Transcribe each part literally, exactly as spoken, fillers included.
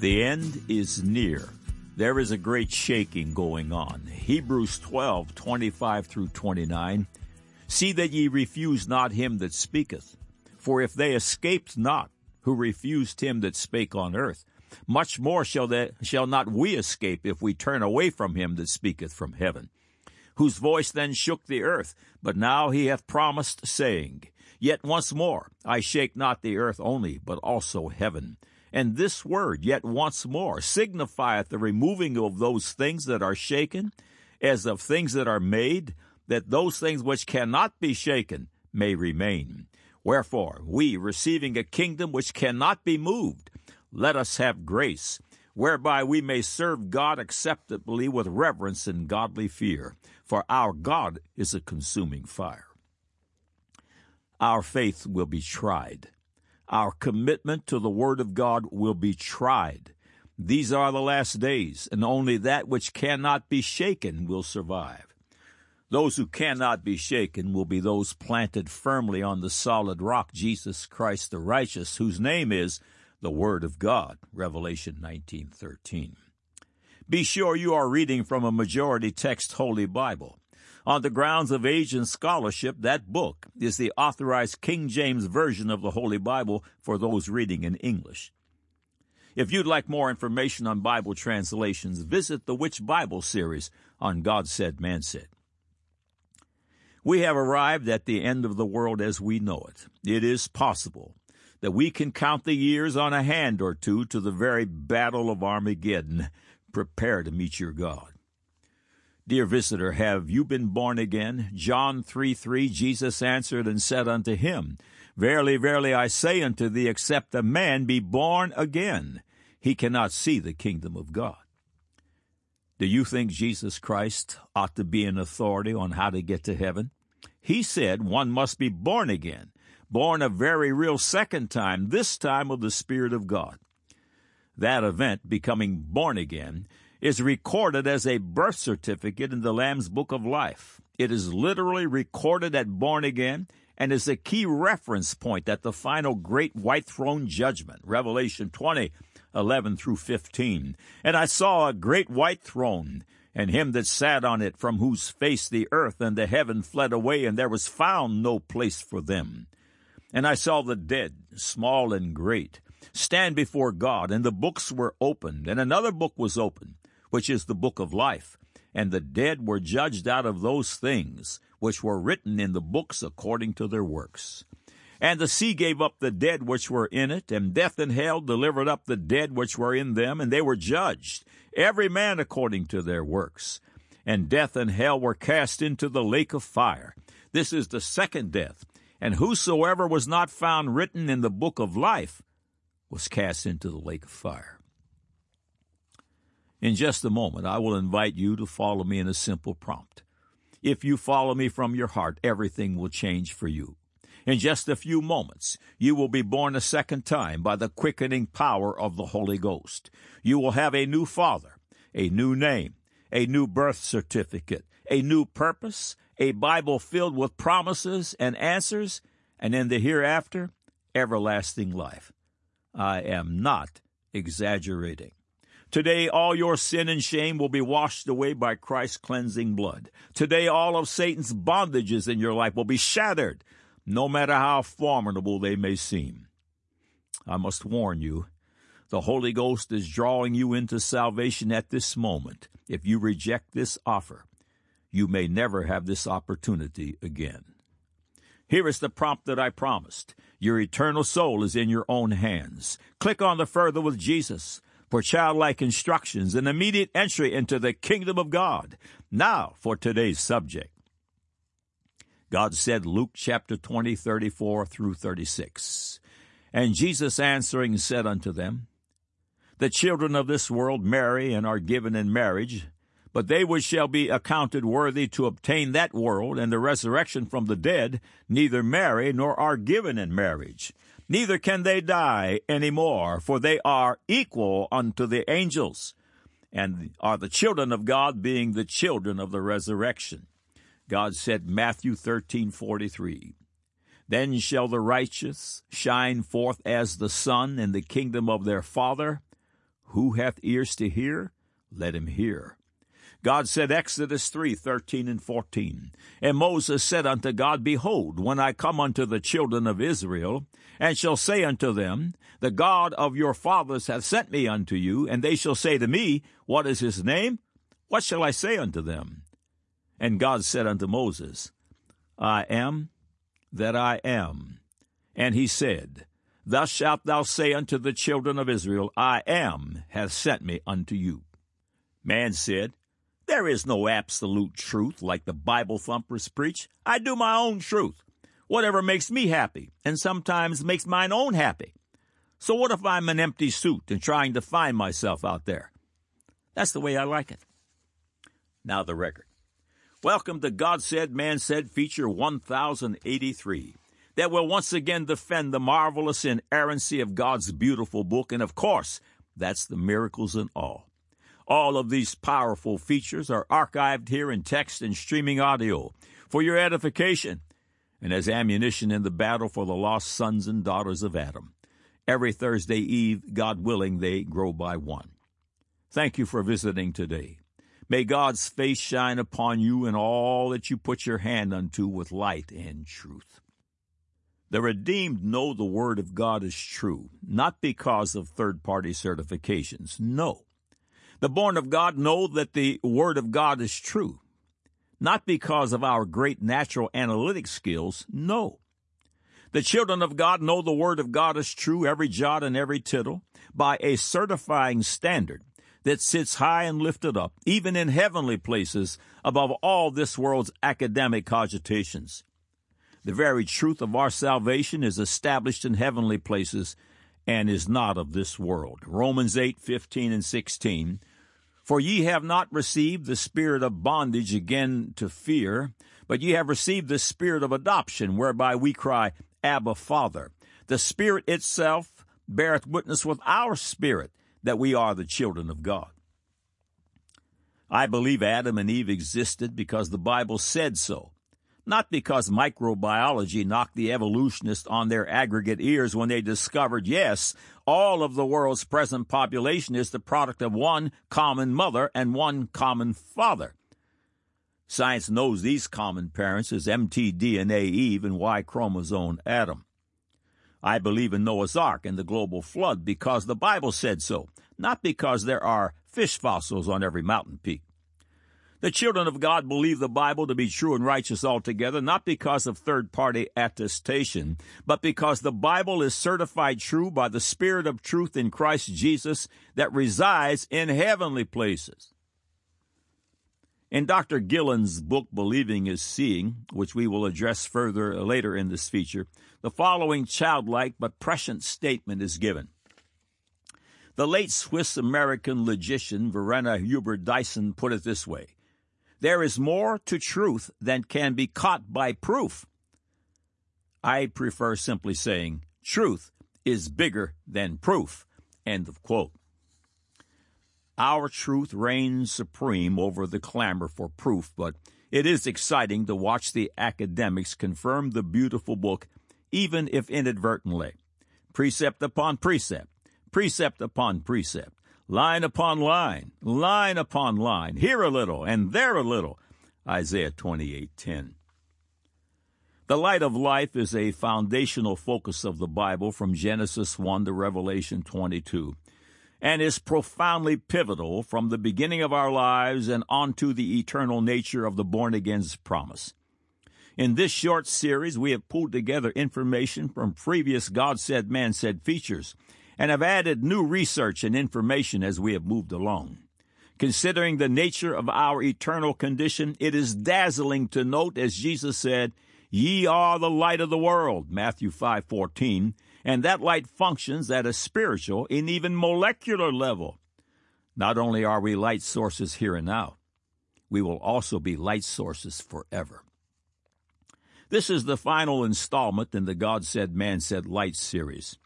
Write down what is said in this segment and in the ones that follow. The end is near. There is a great shaking going on. Hebrews twelve, twenty-five through twenty-nine. See that ye refuse not him that speaketh. For if they escaped not, who refused him that spake on earth, much more shall they, shall not we escape if we turn away from him that speaketh from heaven. Whose voice then shook the earth, but now he hath promised, saying, Yet once more I shake not the earth only, but also heaven. And this word, yet once more, signifieth the removing of those things that are shaken, as of things that are made, that those things which cannot be shaken may remain. Wherefore, we, receiving a kingdom which cannot be moved, let us have grace, whereby we may serve God acceptably with reverence and godly fear. For our God is a consuming fire. Our faith will be tried. Our commitment to the Word of God will be tried. These are the last days, and only that which cannot be shaken will survive. Those who cannot be shaken will be those planted firmly on the solid rock, Jesus Christ the righteous, whose name is the Word of God, Revelation nineteen thirteen. Be sure you are reading from a majority text Holy Bible. On the grounds of age and scholarship, that book is the authorized King James Version of the Holy Bible for those reading in English. If you'd like more information on Bible translations, visit the Which Bible series on God Said, Man Said. We have arrived at the end of the world as we know it. It is possible that we can count the years on a hand or two to the very battle of Armageddon. Prepare to meet your God. Dear visitor, have you been born again? John three three, Jesus answered and said unto him, Verily, verily, I say unto thee, except a man be born again, he cannot see the kingdom of God. Do you think Jesus Christ ought to be an authority on how to get to heaven? He said one must be born again, born a very real second time, this time of the Spirit of God. That event, becoming born again, is recorded as a birth certificate in the Lamb's Book of Life. It is literally recorded at born again and is a key reference point at the final great white throne judgment, Revelation twenty, eleven through fifteen. And I saw a great white throne, and him that sat on it, from whose face the earth and the heaven fled away, and there was found no place for them. And I saw the dead, small and great, stand before God, and the books were opened, and another book was opened, which is the book of life. And the dead were judged out of those things which were written in the books according to their works. And the sea gave up the dead which were in it, and death and hell delivered up the dead which were in them, and they were judged, every man according to their works. And death and hell were cast into the lake of fire. This is the second death. And whosoever was not found written in the book of life was cast into the lake of fire. In just a moment, I will invite you to follow me in a simple prompt. If you follow me from your heart, everything will change for you. In just a few moments, you will be born a second time by the quickening power of the Holy Ghost. You will have a new father, a new name, a new birth certificate, a new purpose, a Bible filled with promises and answers, and in the hereafter, everlasting life. I am not exaggerating. Today, all your sin and shame will be washed away by Christ's cleansing blood. Today, all of Satan's bondages in your life will be shattered, no matter how formidable they may seem. I must warn you, the Holy Ghost is drawing you into salvation at this moment. If you reject this offer, you may never have this opportunity again. Here is the prompt that I promised. Your eternal soul is in your own hands. Click on the Further with Jesus for childlike instructions and immediate entry into the kingdom of God. Now for today's subject. God said, Luke chapter twenty, thirty-four through thirty-six. And Jesus answering said unto them, The children of this world marry and are given in marriage, but they which shall be accounted worthy to obtain that world and the resurrection from the dead neither marry nor are given in marriage. Neither can they die any more, for they are equal unto the angels, and are the children of God, being the children of the resurrection. God said, Matthew thirteen forty three. Then shall the righteous shine forth as the sun in the kingdom of their Father. Who hath ears to hear? Let him hear. God said, Exodus three, thirteen and fourteen, And Moses said unto God, Behold, when I come unto the children of Israel, and shall say unto them, The God of your fathers hath sent me unto you, and they shall say to me, What is his name? What shall I say unto them? And God said unto Moses, I am that I am. And he said, Thus shalt thou say unto the children of Israel, I am hath sent me unto you. Man said, There is no absolute truth like the Bible thumpers preach. I do my own truth, whatever makes me happy, and sometimes makes mine own happy. So what if I'm an empty suit and trying to find myself out there? That's the way I like it. Now the record. Welcome to God Said, Man Said, feature one thousand eighty-three, that will once again defend the marvelous inerrancy of God's beautiful book, and of course, that's the miracles and all. All of these powerful features are archived here in text and streaming audio for your edification and as ammunition in the battle for the lost sons and daughters of Adam. Every Thursday eve, God willing, they grow by one. Thank you for visiting today. May God's face shine upon you in all that you put your hand unto with light and truth. The redeemed know the Word of God is true, not because of third-party certifications. No. The born of God know that the Word of God is true, not because of our great natural analytic skills, no. The children of God know the Word of God is true, every jot and every tittle, by a certifying standard that sits high and lifted up, even in heavenly places, above all this world's academic cogitations. The very truth of our salvation is established in heavenly places and is not of this world. Romans eight, fifteen and sixteen, For ye have not received the spirit of bondage again to fear, but ye have received the spirit of adoption, whereby we cry, Abba, Father. The Spirit itself beareth witness with our spirit that we are the children of God. I believe Adam and Eve existed because the Bible said so, not because microbiology knocked the evolutionists on their aggregate ears when they discovered, yes, all of the world's present population is the product of one common mother and one common father. Science knows these common parents as m t D N A Eve and Y chromosome Adam. I believe in Noah's Ark and the global flood because the Bible said so, not because there are fish fossils on every mountain peak. The children of God believe the Bible to be true and righteous altogether, not because of third-party attestation, but because the Bible is certified true by the Spirit of truth in Christ Jesus that resides in heavenly places. In Doctor Gillen's book, Believing is Seeing, which we will address further later in this feature, the following childlike but prescient statement is given. The late Swiss-American logician Verena Huber-Dyson put it this way, There is more to truth than can be caught by proof. I prefer simply saying, truth is bigger than proof. End of quote. Our truth reigns supreme over the clamor for proof, but it is exciting to watch the academics confirm the beautiful book, even if inadvertently, precept upon precept, precept upon precept, line upon line, line upon line, here a little and there a little, Isaiah twenty-eight ten. The light of life is a foundational focus of the Bible from Genesis one to Revelation twenty-two, and is profoundly pivotal from the beginning of our lives and onto the eternal nature of the born-again's promise. In this short series, we have pulled together information from previous God Said, Man Said features, and have added new research and information as we have moved along. Considering the nature of our eternal condition, it is dazzling to note, as Jesus said, Ye are the light of the world, Matthew five fourteen, and that light functions at a spiritual and even molecular level. Not only are we light sources here and now, we will also be light sources forever. This is the final installment in the God Said, Man Said Light series.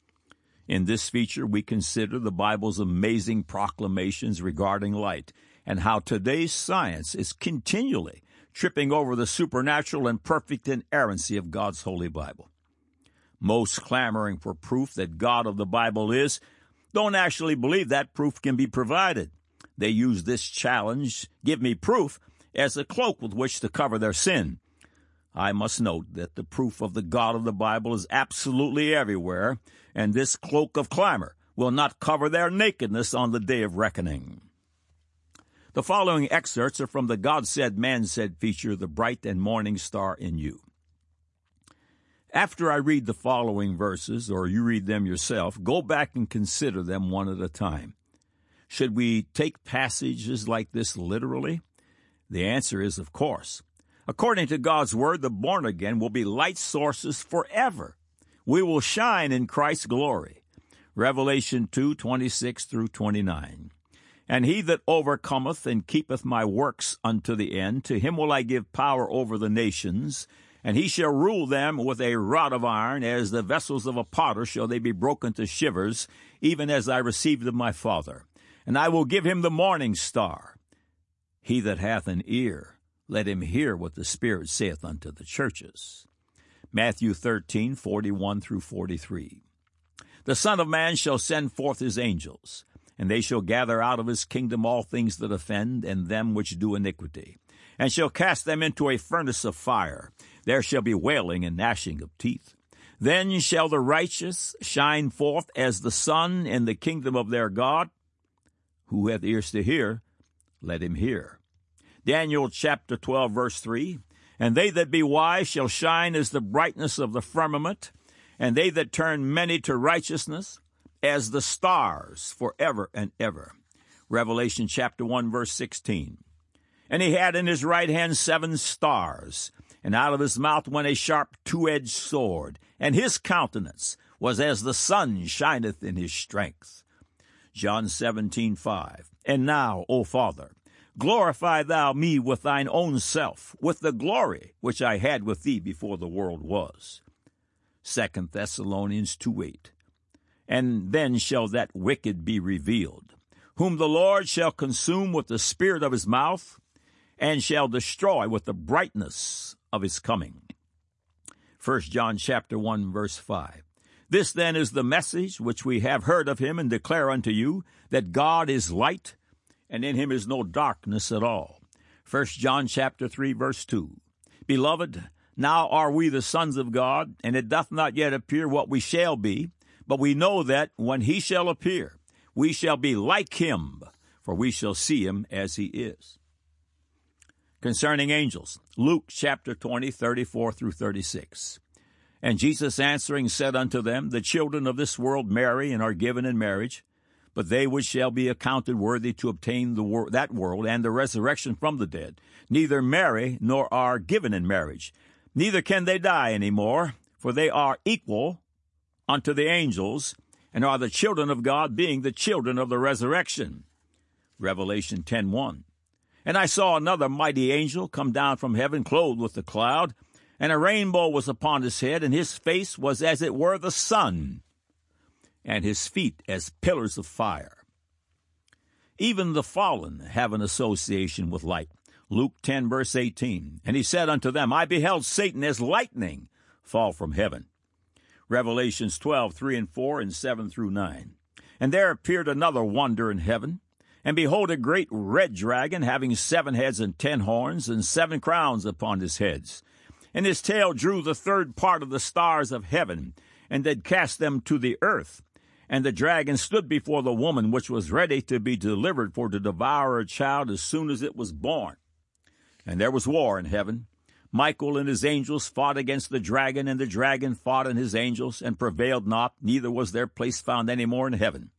In this feature, we consider the Bible's amazing proclamations regarding light and how today's science is continually tripping over the supernatural and perfect inerrancy of God's Holy Bible. Most clamoring for proof that God of the Bible is don't actually believe that proof can be provided. They use this challenge, give me proof, as a cloak with which to cover their sin. I must note that the proof of the God of the Bible is absolutely everywhere, and this cloak of clamor will not cover their nakedness on the day of reckoning. The following excerpts are from the God Said, Man Said feature, The Bright and Morning Star in You. After I read the following verses, or you read them yourself, go back and consider them one at a time. Should we take passages like this literally? The answer is, of course. According to God's Word, the born again will be light sources forever. We will shine in Christ's glory. Revelation two, twenty-six through twenty-nine. And he that overcometh and keepeth my works unto the end, to him will I give power over the nations, and he shall rule them with a rod of iron, as the vessels of a potter shall they be broken to shivers, even as I received of my Father. And I will give him the morning star. He that hath an ear, let him hear what the Spirit saith unto the churches. Matthew thirteen, forty-one through forty-three. The Son of Man shall send forth his angels, and they shall gather out of his kingdom all things that offend, and them which do iniquity, and shall cast them into a furnace of fire. There shall be wailing and gnashing of teeth. Then shall the righteous shine forth as the sun in the kingdom of their God. Who hath ears to hear, let him hear. Daniel chapter twelve, verse three, And they that be wise shall shine as the brightness of the firmament, and they that turn many to righteousness as the stars forever and ever. Revelation chapter one, verse sixteen. And he had in his right hand seven stars, and out of his mouth went a sharp two-edged sword, and his countenance was as the sun shineth in his strength. John seventeen, five. And now, O Father, glorify thou me with thine own self, with the glory which I had with thee before the world was. Second Thessalonians two, eight. And then shall that wicked be revealed, whom the Lord shall consume with the spirit of his mouth, and shall destroy with the brightness of his coming. First John chapter one, verse five. This then is the message which we have heard of him and declare unto you, that God is light, and in him is no darkness at all. First John chapter three, verse two. Beloved, now are we the sons of God, and it doth not yet appear what we shall be, but we know that when he shall appear, we shall be like him, for we shall see him as he is. Concerning angels, Luke chapter twenty, thirty-four through thirty-six. And Jesus answering said unto them, The children of this world marry and are given in marriage, but they which shall be accounted worthy to obtain the wor- that world and the resurrection from the dead, neither marry nor are given in marriage, neither can they die any more, for they are equal unto the angels, and are the children of God, being the children of the resurrection. Revelation ten, one. And I saw another mighty angel come down from heaven, clothed with a cloud, and a rainbow was upon his head, and his face was as it were the sun, and his feet as pillars of fire. Even the fallen have an association with light. Luke ten, verse eighteen. And he said unto them, I beheld Satan as lightning fall from heaven. Revelations twelve, three and four, and seven through nine. And there appeared another wonder in heaven, and behold, a great red dragon, having seven heads and ten horns, and seven crowns upon his heads. And his tail drew the third part of the stars of heaven, and did cast them to the earth. And the dragon stood before the woman, which was ready to be delivered, for to devour her child as soon as it was born. And there was war in heaven. Michael and his angels fought against the dragon, and the dragon fought and his angels, and prevailed not, neither was their place found any more in heaven.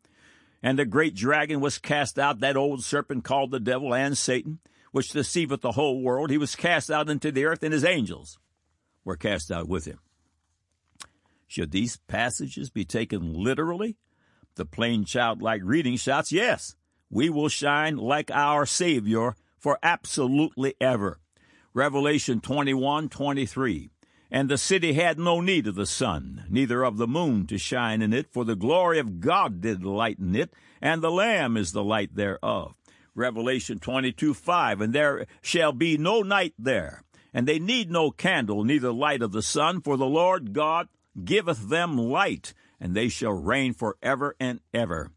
And the great dragon was cast out, that old serpent called the devil and Satan, which deceiveth the whole world. He was cast out into the earth, and his angels were cast out with him. Should these passages be taken literally? The plain childlike reading shouts, yes, we will shine like our Savior for absolutely ever. Revelation twenty-one, twenty-three, And the city had no need of the sun, neither of the moon to shine in it, for the glory of God did lighten it, and the Lamb is the light thereof. Revelation twenty-two, five, And there shall be no night there, and they need no candle, neither light of the sun, for the Lord God giveth them light, and they shall reign forever and ever.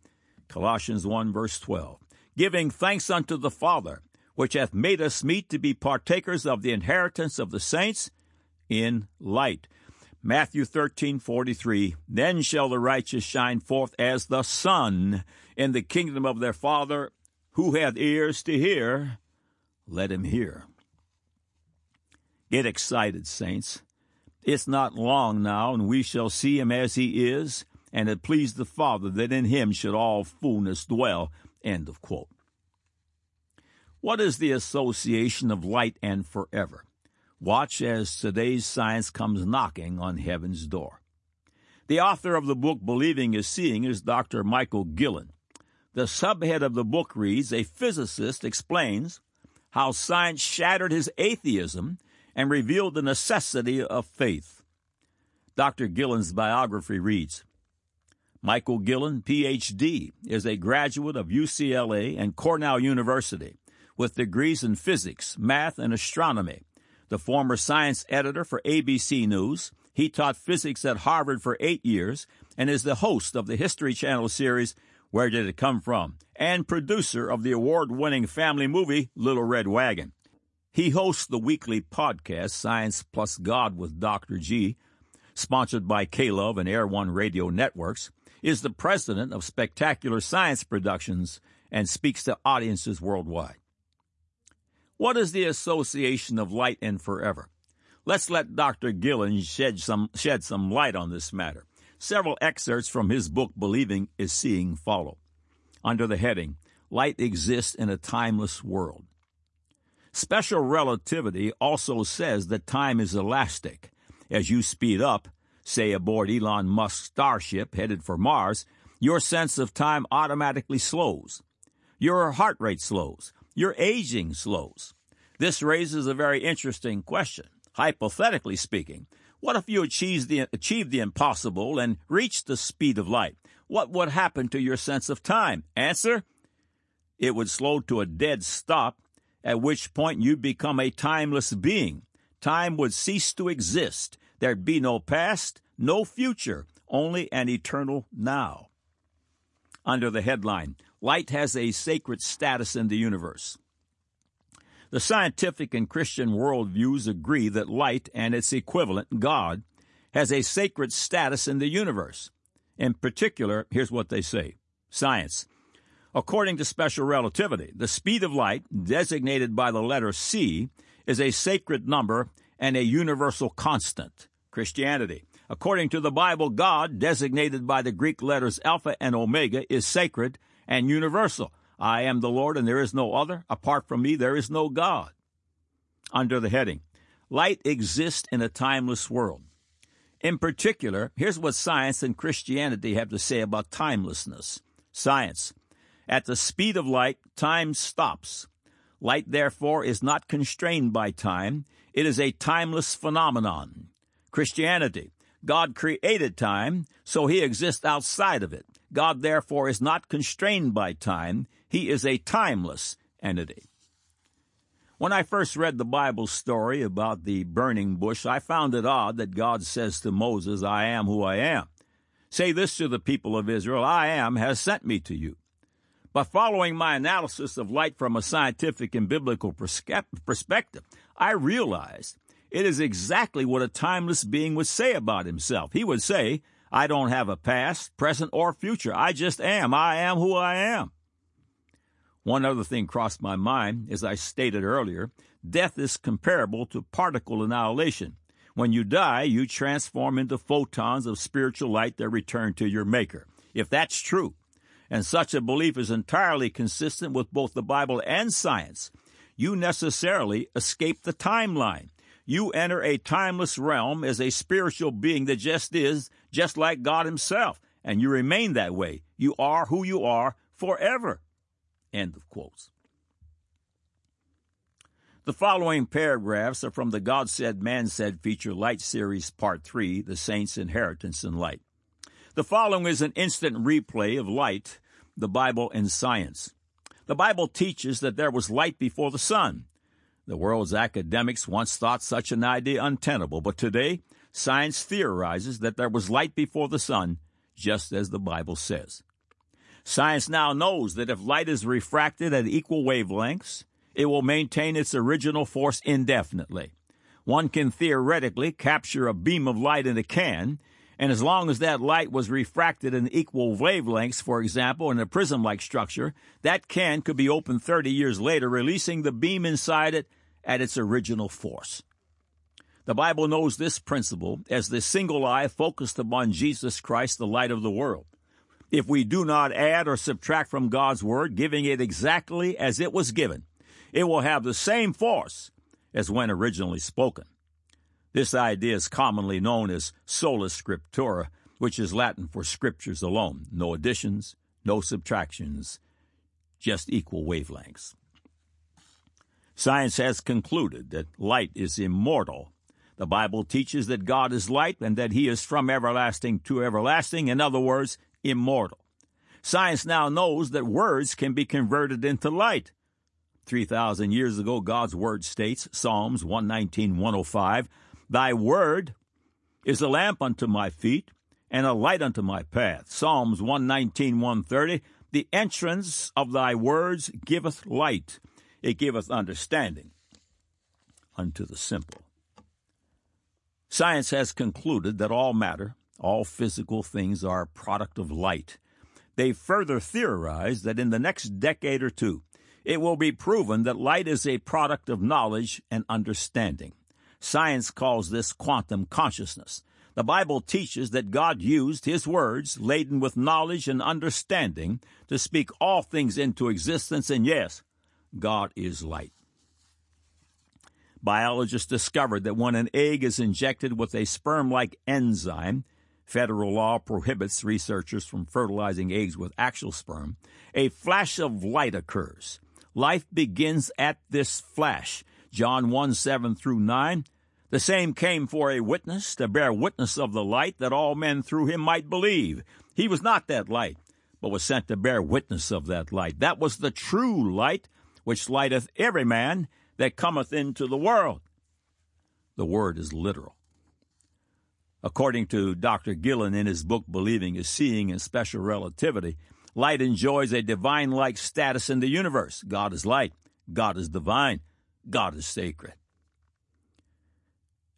Colossians one, verse twelve, giving thanks unto the Father, which hath made us meet to be partakers of the inheritance of the saints in light. Matthew thirteen, forty-three, then shall the righteous shine forth as the sun in the kingdom of their Father. Who hath ears to hear, let him hear. Get excited, saints. It's not long now, and we shall see him as he is, and it pleased the Father that in him should all fullness dwell. End of quote. What is the association of light and forever? Watch as today's science comes knocking on heaven's door. The author of the book Believing is Seeing is Doctor Michael Gillen. The subhead of the book reads, "A physicist explains how science shattered his atheism and revealed the necessity of faith." Doctor Gillen's biography reads, Michael Gillen, P H D, is a graduate of U C L A and Cornell University with degrees in physics, math, and astronomy. The former science editor for A B C News, he taught physics at Harvard for eight years and is the host of the History Channel series, Where Did It Come From?, and producer of the award-winning family movie, Little Red Wagon. He hosts the weekly podcast, Science Plus God with Doctor G, sponsored by K Love and Air One Radio Networks, is the president of Spectacular Science Productions, and speaks to audiences worldwide. What is the association of light and forever? Let's let Doctor Gillen shed some, shed some light on this matter. Several excerpts from his book, Believing is Seeing, follow. Under the heading, Light Exists in a Timeless World. Special relativity also says that time is elastic. As you speed up, say aboard Elon Musk's Starship headed for Mars, your sense of time automatically slows. Your heart rate slows. Your aging slows. This raises a very interesting question. Hypothetically speaking, what if you achieved the, achieved the impossible and reached the speed of light? What would happen to your sense of time? Answer, it would slow to a dead stop, at which point you'd become a timeless being. Time would cease to exist. There'd be no past, no future, only an eternal now. Under the headline, Light Has a Sacred Status in the Universe. The scientific and Christian worldviews agree that light and its equivalent, God, has a sacred status in the universe. In particular, here's what they say. Science. According to special relativity, the speed of light, designated by the letter C, is a sacred number and a universal constant. Christianity. According to the Bible, God, designated by the Greek letters Alpha and Omega, is sacred and universal. I am the Lord, and there is no other. Apart from me, there is no God. Under the heading, Light Exists in a Timeless World. In particular, here's what science and Christianity have to say about timelessness. Science. At the speed of light, time stops. Light, therefore, is not constrained by time. It is a timeless phenomenon. Christianity. God created time, so he exists outside of it. God, therefore, is not constrained by time. He is a timeless entity. When I first read the Bible story about the burning bush, I found it odd that God says to Moses, I am who I am. Say this to the people of Israel, I am has sent me to you. But following my analysis of light from a scientific and biblical perspective, I realized it is exactly what a timeless being would say about himself. He would say, I don't have a past, present, or future. I just am. I am who I am. One other thing crossed my mind, as I stated earlier, death is comparable to particle annihilation. When you die, you transform into photons of spiritual light that return to your Maker. If that's true, and such a belief is entirely consistent with both the Bible and science, you necessarily escape the timeline. You enter a timeless realm as a spiritual being that just is, just like God himself, and you remain that way. You are who you are forever. End of quotes. The following paragraphs are from the God Said, Man Said feature Light Series Part three, The Saints' Inheritance in Light. The following is an instant replay of light, the Bible and science. The Bible teaches that there was light before the sun. The world's academics once thought such an idea untenable, but today science theorizes that there was light before the sun, just as the Bible says. Science now knows that if light is refracted at equal wavelengths, it will maintain its original force indefinitely. One can theoretically capture a beam of light in a can, and as long as that light was refracted in equal wavelengths, for example, in a prism-like structure, that can could be opened thirty years later, releasing the beam inside it at its original force. The Bible knows this principle as the single eye focused upon Jesus Christ, the light of the world. If we do not add or subtract from God's word, giving it exactly as it was given, it will have the same force as when originally spoken. This idea is commonly known as sola scriptura, which is Latin for scriptures alone. No additions, no subtractions, just equal wavelengths. Science has concluded that light is immortal. The Bible teaches that God is light and that he is from everlasting to everlasting, in other words, immortal. Science now knows that words can be converted into light. three thousand years ago, God's word states, Psalms one nineteen, one oh five, "Thy word is a lamp unto my feet and a light unto my path." Psalms one nineteen, one thirty, "The entrance of thy words giveth light. It giveth understanding unto the simple." Science has concluded that all matter, all physical things, are a product of light. They further theorize that in the next decade or two, it will be proven that light is a product of knowledge and understanding. Science calls this quantum consciousness. The Bible teaches that God used his words, laden with knowledge and understanding, to speak all things into existence, and yes, God is light. Biologists discovered that when an egg is injected with a sperm-like enzyme — federal law prohibits researchers from fertilizing eggs with actual sperm — a flash of light occurs. Life begins at this flash. John one, seven through nine, "The same came for a witness, to bear witness of the light, that all men through him might believe. He was not that light, but was sent to bear witness of that light. That was the true light, which lighteth every man that cometh into the world." The word is literal. According to Doctor Gillen in his book, Believing is Seeing in Special Relativity, light enjoys a divine-like status in the universe. God is light. God is divine. God is sacred.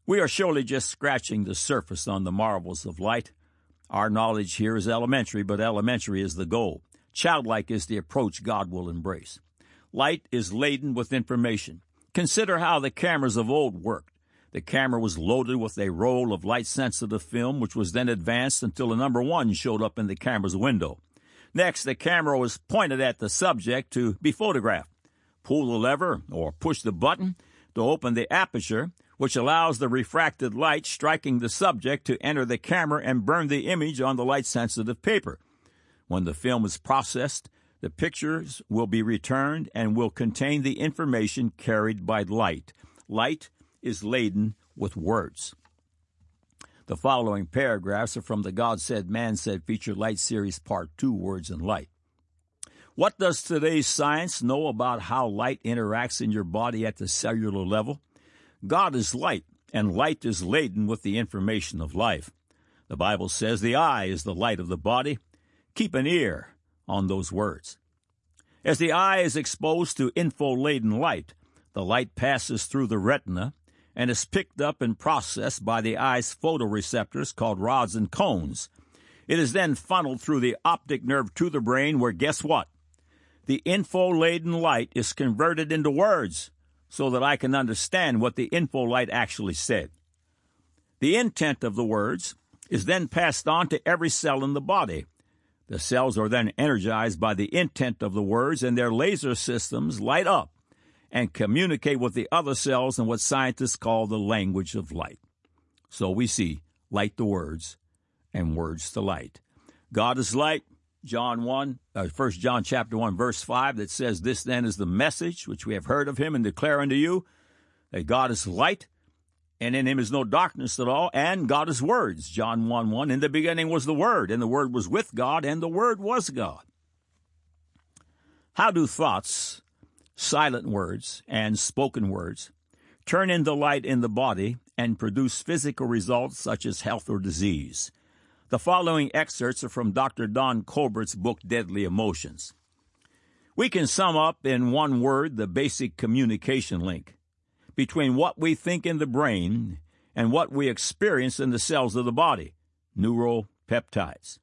We are surely just scratching the surface on the marvels of light. Our knowledge here is elementary, but elementary is the goal. Childlike is the approach God will embrace. Light is laden with information. Consider how the cameras of old worked. The camera was loaded with a roll of light-sensitive film, which was then advanced until a number one showed up in the camera's window. Next, the camera was pointed at the subject to be photographed. Pull the lever or push the button to open the aperture, which allows the refracted light striking the subject to enter the camera and burn the image on the light-sensitive paper. When the film is processed, the pictures will be returned and will contain the information carried by light. Light is laden with words. The following paragraphs are from the God Said, Man Said feature light series, part two, Words and Light. What does today's science know about how light interacts in your body at the cellular level? God is light, and light is laden with the information of life. The Bible says the eye is the light of the body. Keep an ear on those words. As the eye is exposed to info-laden light, the light passes through the retina and is picked up and processed by the eye's photoreceptors called rods and cones. It is then funneled through the optic nerve to the brain, where, guess what? The info-laden light is converted into words so that I can understand what the info light actually said. The intent of the words is then passed on to every cell in the body. The cells are then energized by the intent of the words, and their laser systems light up and communicate with the other cells in what scientists call the language of light. So we see light to words and words to light. God is light, John one, uh, First John chapter one, verse five, that says, "This then is the message which we have heard of him and declare unto you, that God is light, and in him is no darkness at all, and God is words." John one, one, "In the beginning was the Word, and the Word was with God, and the Word was God." How do thoughts, silent words, and spoken words turn into light in the body and produce physical results such as health or disease? The following excerpts are from Doctor Don Colbert's book, Deadly Emotions. We can sum up in one word the basic communication link between what we think in the brain and what we experience in the cells of the body, neuropeptides.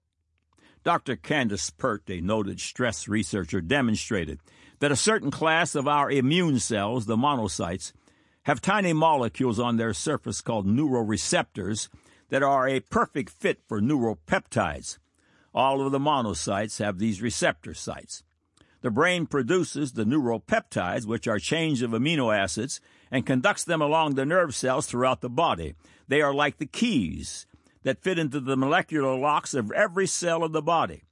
Doctor Candace Pert, a noted stress researcher, demonstrated that a certain class of our immune cells, the monocytes, have tiny molecules on their surface called neuroreceptors that are a perfect fit for neuropeptides. All of the monocytes have these receptor sites. The brain produces the neuropeptides, which are chains of amino acids, and conducts them along the nerve cells throughout the body. They are like the keys that fit into the molecular locks of every cell of the body.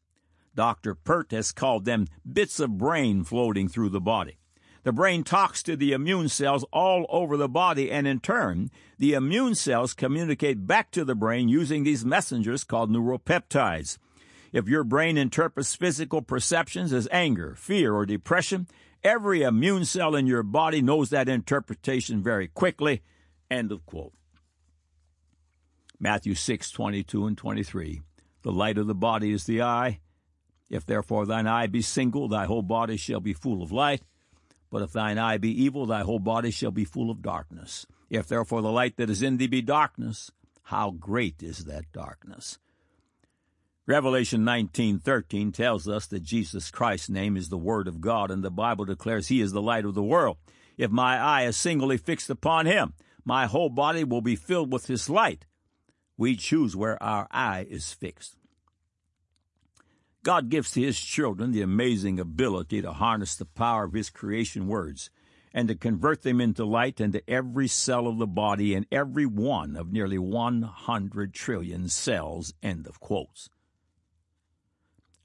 Doctor Pert has called them bits of brain floating through the body. The brain talks to the immune cells all over the body, and in turn, the immune cells communicate back to the brain using these messengers called neuropeptides. If your brain interprets physical perceptions as anger, fear, or depression, every immune cell in your body knows that interpretation very quickly. End of quote. Matthew six, twenty-two and twenty-three. The light of the body is the eye. If therefore thine eye be single, thy whole body shall be full of light. But if thine eye be evil, thy whole body shall be full of darkness. If therefore the light that is in thee be darkness, how great is that darkness? Revelation nineteen thirteen tells us that Jesus Christ's name is the Word of God, and the Bible declares he is the light of the world. If my eye is singly fixed upon him, my whole body will be filled with his light. We choose where our eye is fixed. God gives to his children the amazing ability to harness the power of his creation words and to convert them into light into every cell of the body and every one of nearly one hundred trillion cells, end of quotes.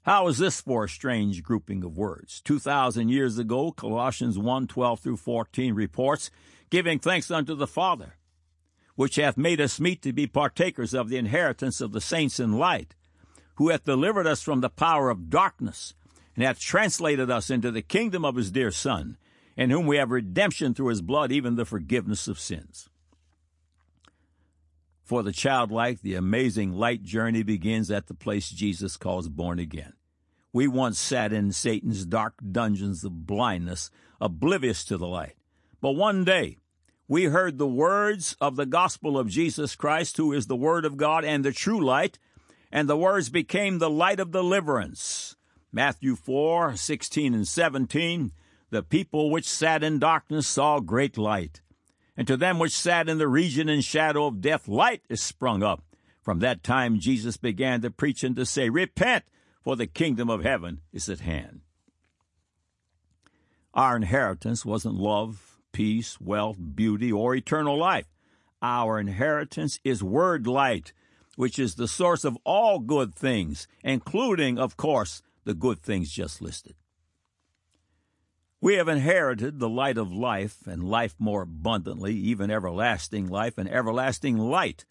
How is this for a strange grouping of words? two thousand years ago, Colossians one, twelve through fourteen reports, giving thanks unto the Father, which hath made us meet to be partakers of the inheritance of the saints in light, who hath delivered us from the power of darkness, and hath translated us into the kingdom of his dear Son, in whom we have redemption through his blood, even the forgiveness of sins. For the childlike, the amazing light journey begins at the place Jesus calls born again. We once sat in Satan's dark dungeons of blindness, oblivious to the light. But one day, we heard the words of the gospel of Jesus Christ, who is the Word of God and the true light, and the words became the light of deliverance. Matthew four, sixteen and seventeen, the people which sat in darkness saw great light. And to them which sat in the region and shadow of death, light is sprung up. From that time Jesus began to preach and to say, repent, for the kingdom of heaven is at hand. Our inheritance wasn't love, peace, wealth, beauty, or eternal life. Our inheritance is word light, which is the source of all good things, including, of course, the good things just listed. We have inherited the light of life, and life more abundantly, even everlasting life and everlasting light.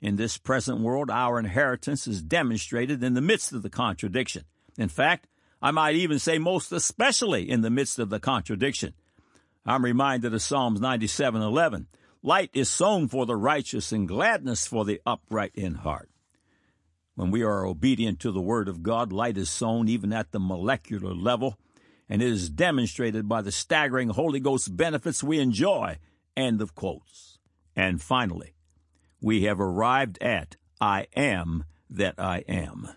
In this present world, our inheritance is demonstrated in the midst of the contradiction. In fact, I might even say most especially in the midst of the contradiction. I'm reminded of Psalms ninety-seven eleven. Light is sown for the righteous and gladness for the upright in heart. When we are obedient to the Word of God, light is sown even at the molecular level, and it is demonstrated by the staggering Holy Ghost benefits we enjoy, end of quotes. And finally, we have arrived at I am that I am.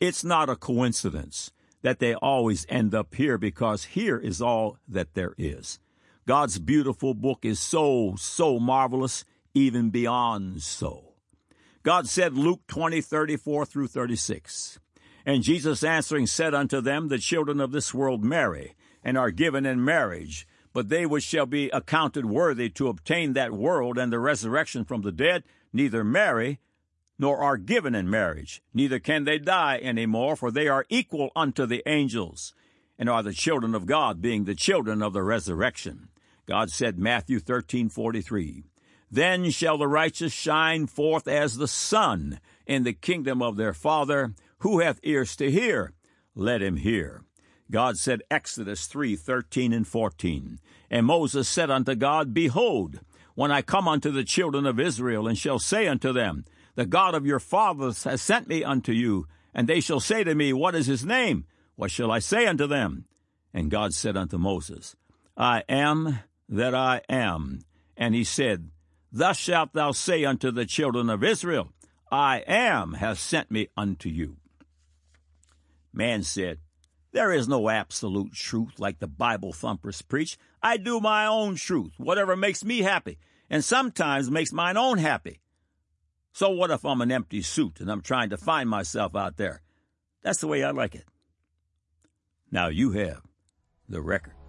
It's not a coincidence that they always end up here, because here is all that there is. God's beautiful book is so, so marvelous, even beyond so. God said, Luke twenty, thirty-four through thirty-six, and Jesus answering said unto them, the children of this world marry, and are given in marriage, but they which shall be accounted worthy to obtain that world and the resurrection from the dead, neither marry, nor are given in marriage, neither can they die any more, for they are equal unto the angels, and are the children of God, being the children of the resurrection. God said, Matthew thirteen forty-three, then shall the righteous shine forth as the sun in the kingdom of their Father. Who hath ears to hear? Let him hear. God said, Exodus three, thirteen and fourteen, and Moses said unto God, behold, when I come unto the children of Israel, and shall say unto them, The God of your fathers has sent me unto you. And they shall say to me, What is his name? What shall I say unto them? And God said unto Moses, I am that I am. And he said, Thus shalt thou say unto the children of Israel, I am hath sent me unto you. Man said, There is no absolute truth like the Bible thumpers preach. I do my own truth, whatever makes me happy, and sometimes makes mine own happy. So what if I'm an empty suit and I'm trying to find myself out there? That's the way I like it. Now you have the record.